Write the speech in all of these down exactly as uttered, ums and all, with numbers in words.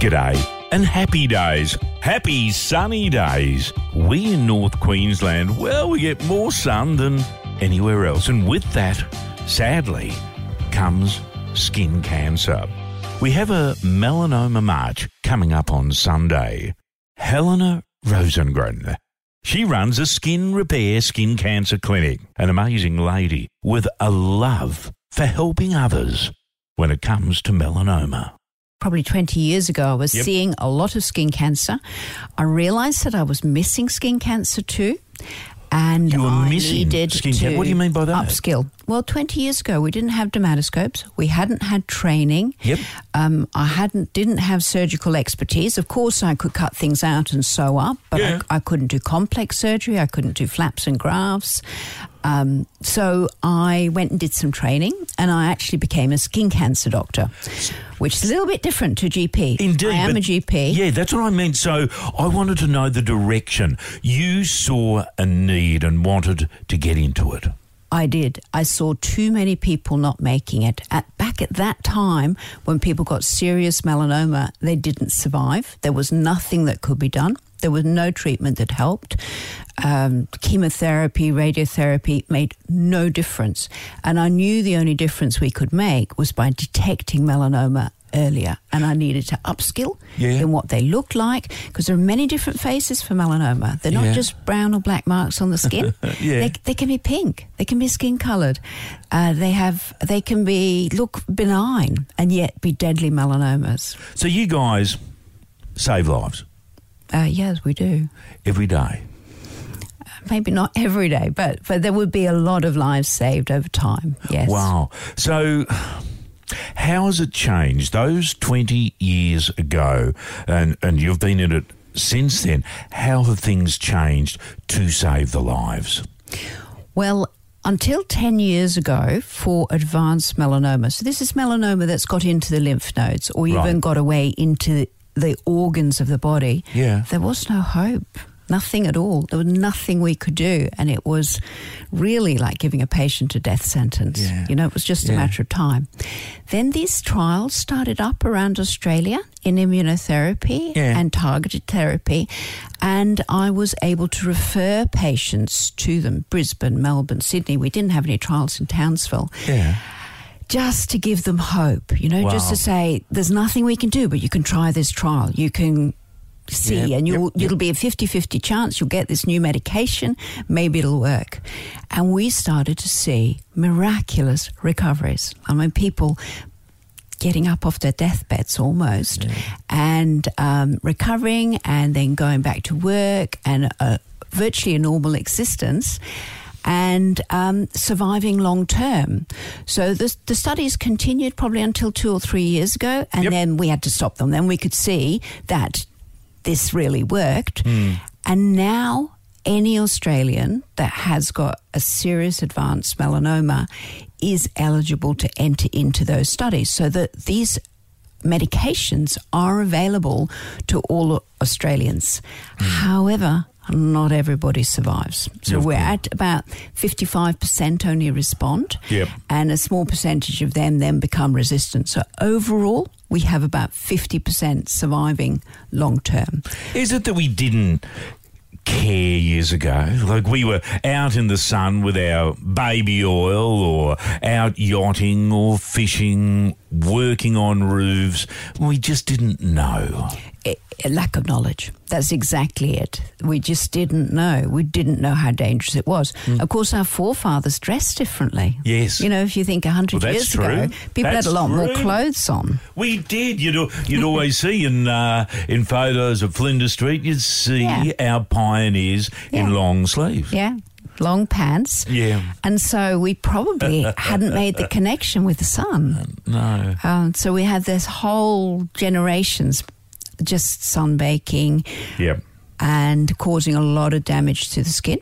G'day and happy days, happy sunny days. We in North Queensland, well, we get more sun than anywhere else. And with that, sadly, comes skin cancer. We have a Melanoma March coming up on Sunday. Helena Rosengren. She runs a skin repair skin cancer clinic, an amazing lady with a love for helping others when it comes to melanoma. Probably twenty years ago, I was yep. seeing a lot of skin cancer. I realised that I was missing skin cancer too. And you were I needed skin to what do you mean by that? Upskill. Well, twenty years ago, we didn't have dermatoscopes. We hadn't had training. Yep. Um, I hadn't didn't have surgical expertise. Of course, I could cut things out and sew up, but yeah. I, I couldn't do complex surgery. I couldn't do flaps and grafts. Um, so I went and did some training, and I actually became a skin cancer doctor, which is a little bit different to G P. Indeed. I am a G P. Yeah, that's what I meant. So I wanted to know the direction. You saw a need and wanted to get into it. I did. I saw too many people not making it. At back at that time, when people got serious melanoma, they didn't survive. There was nothing that could be done. There was no treatment that helped. Um, chemotherapy, radiotherapy made no difference. And I knew the only difference we could make was by detecting melanoma earlier, and I needed to upskill yeah. in what they look like, because there are many different faces for melanoma. They're not yeah. just brown or black marks on the skin. yeah. they, they can be pink, they can be skin coloured, uh, they have they can be look benign and yet be deadly melanomas. So you guys save lives. Uh, yes, we do. Every day. Maybe not every day, but, but there would be a lot of lives saved over time, yes. Wow. So how has it changed? Those twenty years ago, and, and you've been in it since then, how have things changed to save the lives? Well, until ten years ago, for advanced melanoma, so this is melanoma that's got into the lymph nodes or right. even got away into the organs of the body, yeah. there was no hope. Nothing at all. There was nothing we could do. And it was really like giving a patient a death sentence. Yeah. You know, it was just yeah. a matter of time. Then these trials started up around Australia in immunotherapy yeah. and targeted therapy. And I was able to refer patients to them, Brisbane, Melbourne, Sydney. We didn't have any trials in Townsville. Yeah. Just to give them hope, you know, wow. just to say, there's nothing we can do, but you can try this trial. You can see yep, and you'll, yep, yep. it'll be a fifty-fifty chance you'll get this new medication, maybe it'll work. And we started to see miraculous recoveries. I mean, people getting up off their deathbeds almost yeah. and um, recovering and then going back to work and uh, virtually a normal existence. And um, surviving long term. So the, the studies continued probably until two or three years ago, and yep. then we had to stop them. Then we could see that this really worked. Mm. And now any Australian that has got a serious advanced melanoma is eligible to enter into those studies. So that these medications are available to all Australians. Mm. However, not everybody survives. So we're at about fifty-five percent only respond, yep. and a small percentage of them then become resistant. So overall, we have about fifty percent surviving long term. Is it that we didn't care years ago? Like we were out in the sun with our baby oil or out yachting or fishing, working on roofs. We just didn't know. A lack of knowledge. That's exactly it. We just didn't know. We didn't know how dangerous it was. Mm. Of course, our forefathers dressed differently. Yes. You know, if you think one hundred well, years true. ago, people that's had a lot true. more clothes on. We did. You'd, you'd always see in uh, in photos of Flinders Street, you'd see yeah. our pioneers yeah. in long sleeves. Yeah. Long pants. Yeah. And so we probably hadn't made the connection with the sun. No. Um, so we had this whole generation's just sunbaking yep. and causing a lot of damage to the skin.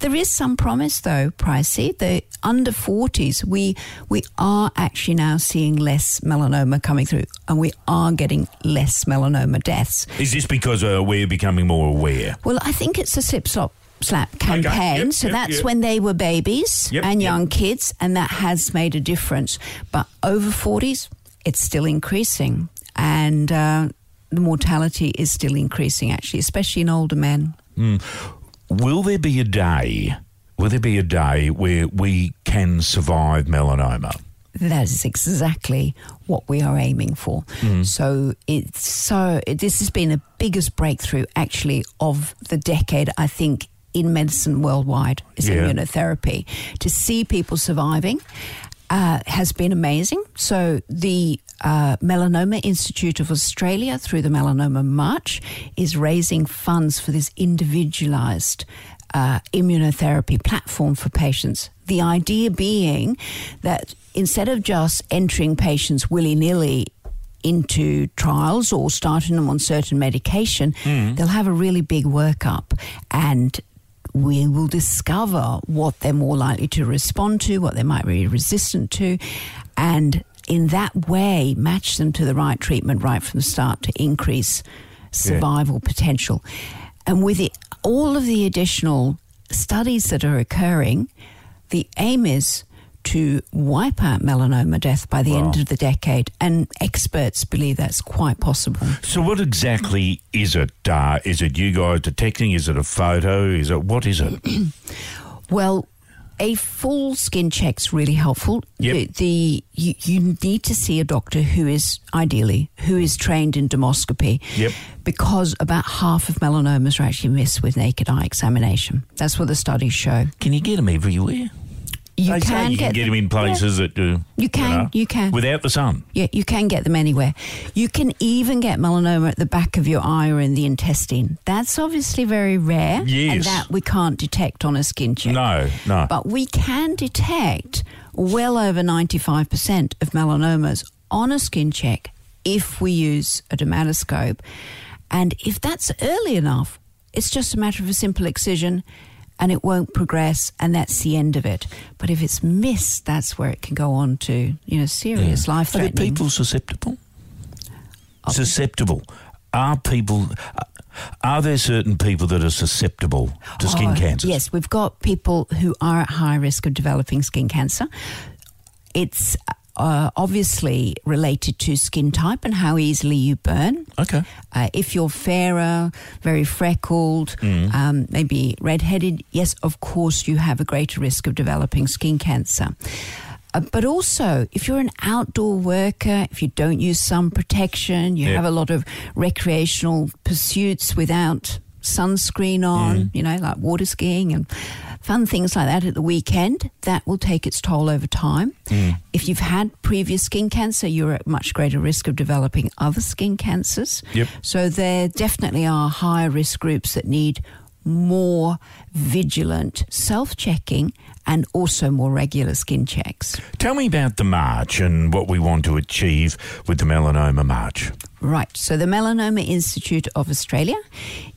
There is some promise, though, Pricey. The under forties, we we are actually now seeing less melanoma coming through, and we are getting less melanoma deaths. Is this because uh, we're becoming more aware? Well, I think it's a slip-slop slap campaign. Okay. Yep, so yep, that's yep. when they were babies yep, and young yep. kids, and that has made a difference. But over forties, it's still increasing, and Uh, the mortality is still increasing, actually, especially in older men. Mm. Will there be a day, will there be a day where we can survive melanoma? That is exactly what we are aiming for. Mm. So it's so it, this has been the biggest breakthrough, actually, of the decade, I think, in medicine worldwide, is yeah. immunotherapy. To see people surviving uh, has been amazing. So the uh, Melanoma Institute of Australia, through the Melanoma March, is raising funds for this individualised uh, immunotherapy platform for patients. The idea being that instead of just entering patients willy-nilly into trials or starting them on certain medication, mm. they'll have a really big workup, and we will discover what they're more likely to respond to, what they might be resistant to, and in that way match them to the right treatment right from the start to increase survival yeah. potential. And with it, all of the additional studies that are occurring, the aim is to wipe out melanoma death by the wow. end of the decade, and experts believe that's quite possible. So what exactly is it? Uh, is it you guys detecting? Is it a photo? Is it what is it? Well, a full skin check's really helpful. Yep. The, the you, you need to see a doctor who is, ideally, who is trained in dermoscopy yep. because about half of melanomas are actually missed with naked eye examination. That's what the studies show. Can you get them everywhere? You they can, you get, can get them in places yeah. that do. You can, you, know, you can. Without the sun. Yeah, you can get them anywhere. You can even get melanoma at the back of your eye or in the intestine. That's obviously very rare. Yes. And that we can't detect on a skin check. No, no. But we can detect well over ninety-five percent of melanomas on a skin check if we use a dermatoscope. And if that's early enough, it's just a matter of a simple excision, and it won't progress, and that's the end of it. But if it's missed, that's where it can go on to, you know, serious yeah. life-threatening. Are people susceptible? Obviously. Susceptible. Are people... Are there certain people that are susceptible to skin oh, cancers? Yes, we've got people who are at high risk of developing skin cancer. It's uh, obviously related to skin type and how easily you burn. Okay. Uh, if you're fairer, very freckled, mm. um, maybe redheaded, yes, of course you have a greater risk of developing skin cancer. Uh, but also, if you're an outdoor worker, if you don't use sun protection, you yep. have a lot of recreational pursuits without sunscreen on, mm. you know, like water skiing and fun things like that at the weekend, that will take its toll over time. Mm. If you've had previous skin cancer, you're at much greater risk of developing other skin cancers. Yep. So there definitely are higher risk groups that need more vigilant self-checking and also more regular skin checks. Tell me about the March and what we want to achieve with the Melanoma March. Right. So the Melanoma Institute of Australia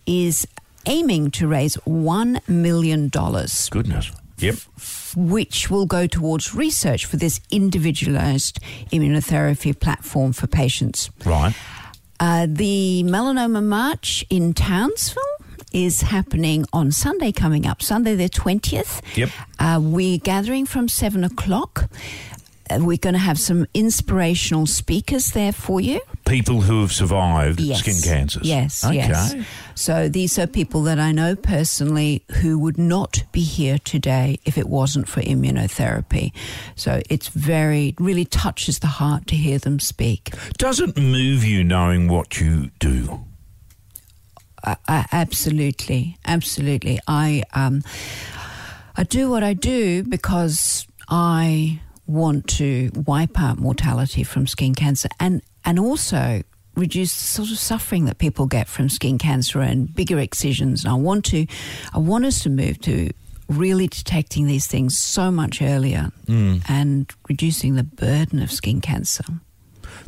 is aiming to raise one million dollars. Goodness. Yep. F- which will go towards research for this individualised immunotherapy platform for patients. Right. Uh, the Melanoma March in Townsville is happening on Sunday coming up, Sunday the twentieth. Yep. Uh, we're gathering from seven o'clock. Uh, we're going to have some inspirational speakers there for you. People who have survived yes. skin cancers. Yes, okay. yes. So these are people that I know personally who would not be here today if it wasn't for immunotherapy. So it's very, really touches the heart to hear them speak. Does it move you knowing what you do? I, I, absolutely, absolutely. I um, I do what I do because I want to wipe out mortality from skin cancer, and, and also reduce the sort of suffering that people get from skin cancer and bigger excisions. And I want to, I want us to move to really detecting these things so much earlier mm. and reducing the burden of skin cancer.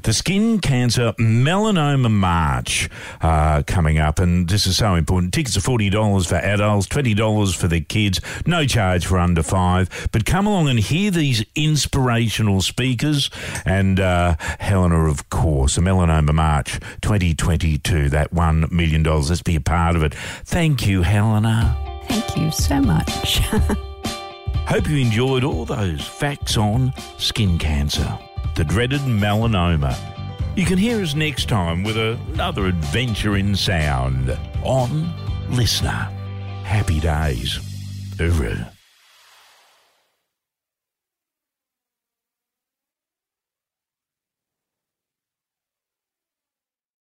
The Skin Cancer Melanoma March uh, coming up, and this is so important. Tickets are forty dollars for adults, twenty dollars for the kids, no charge for under five. But come along and hear these inspirational speakers and uh, Helena, of course, the Melanoma March twenty twenty-two, that one million dollars. Let's be a part of it. Thank you, Helena. Thank you so much. Hope you enjoyed all those facts on skin cancer. The dreaded melanoma. You can hear us next time with another adventure in sound on Listener. Happy days. Hooroo.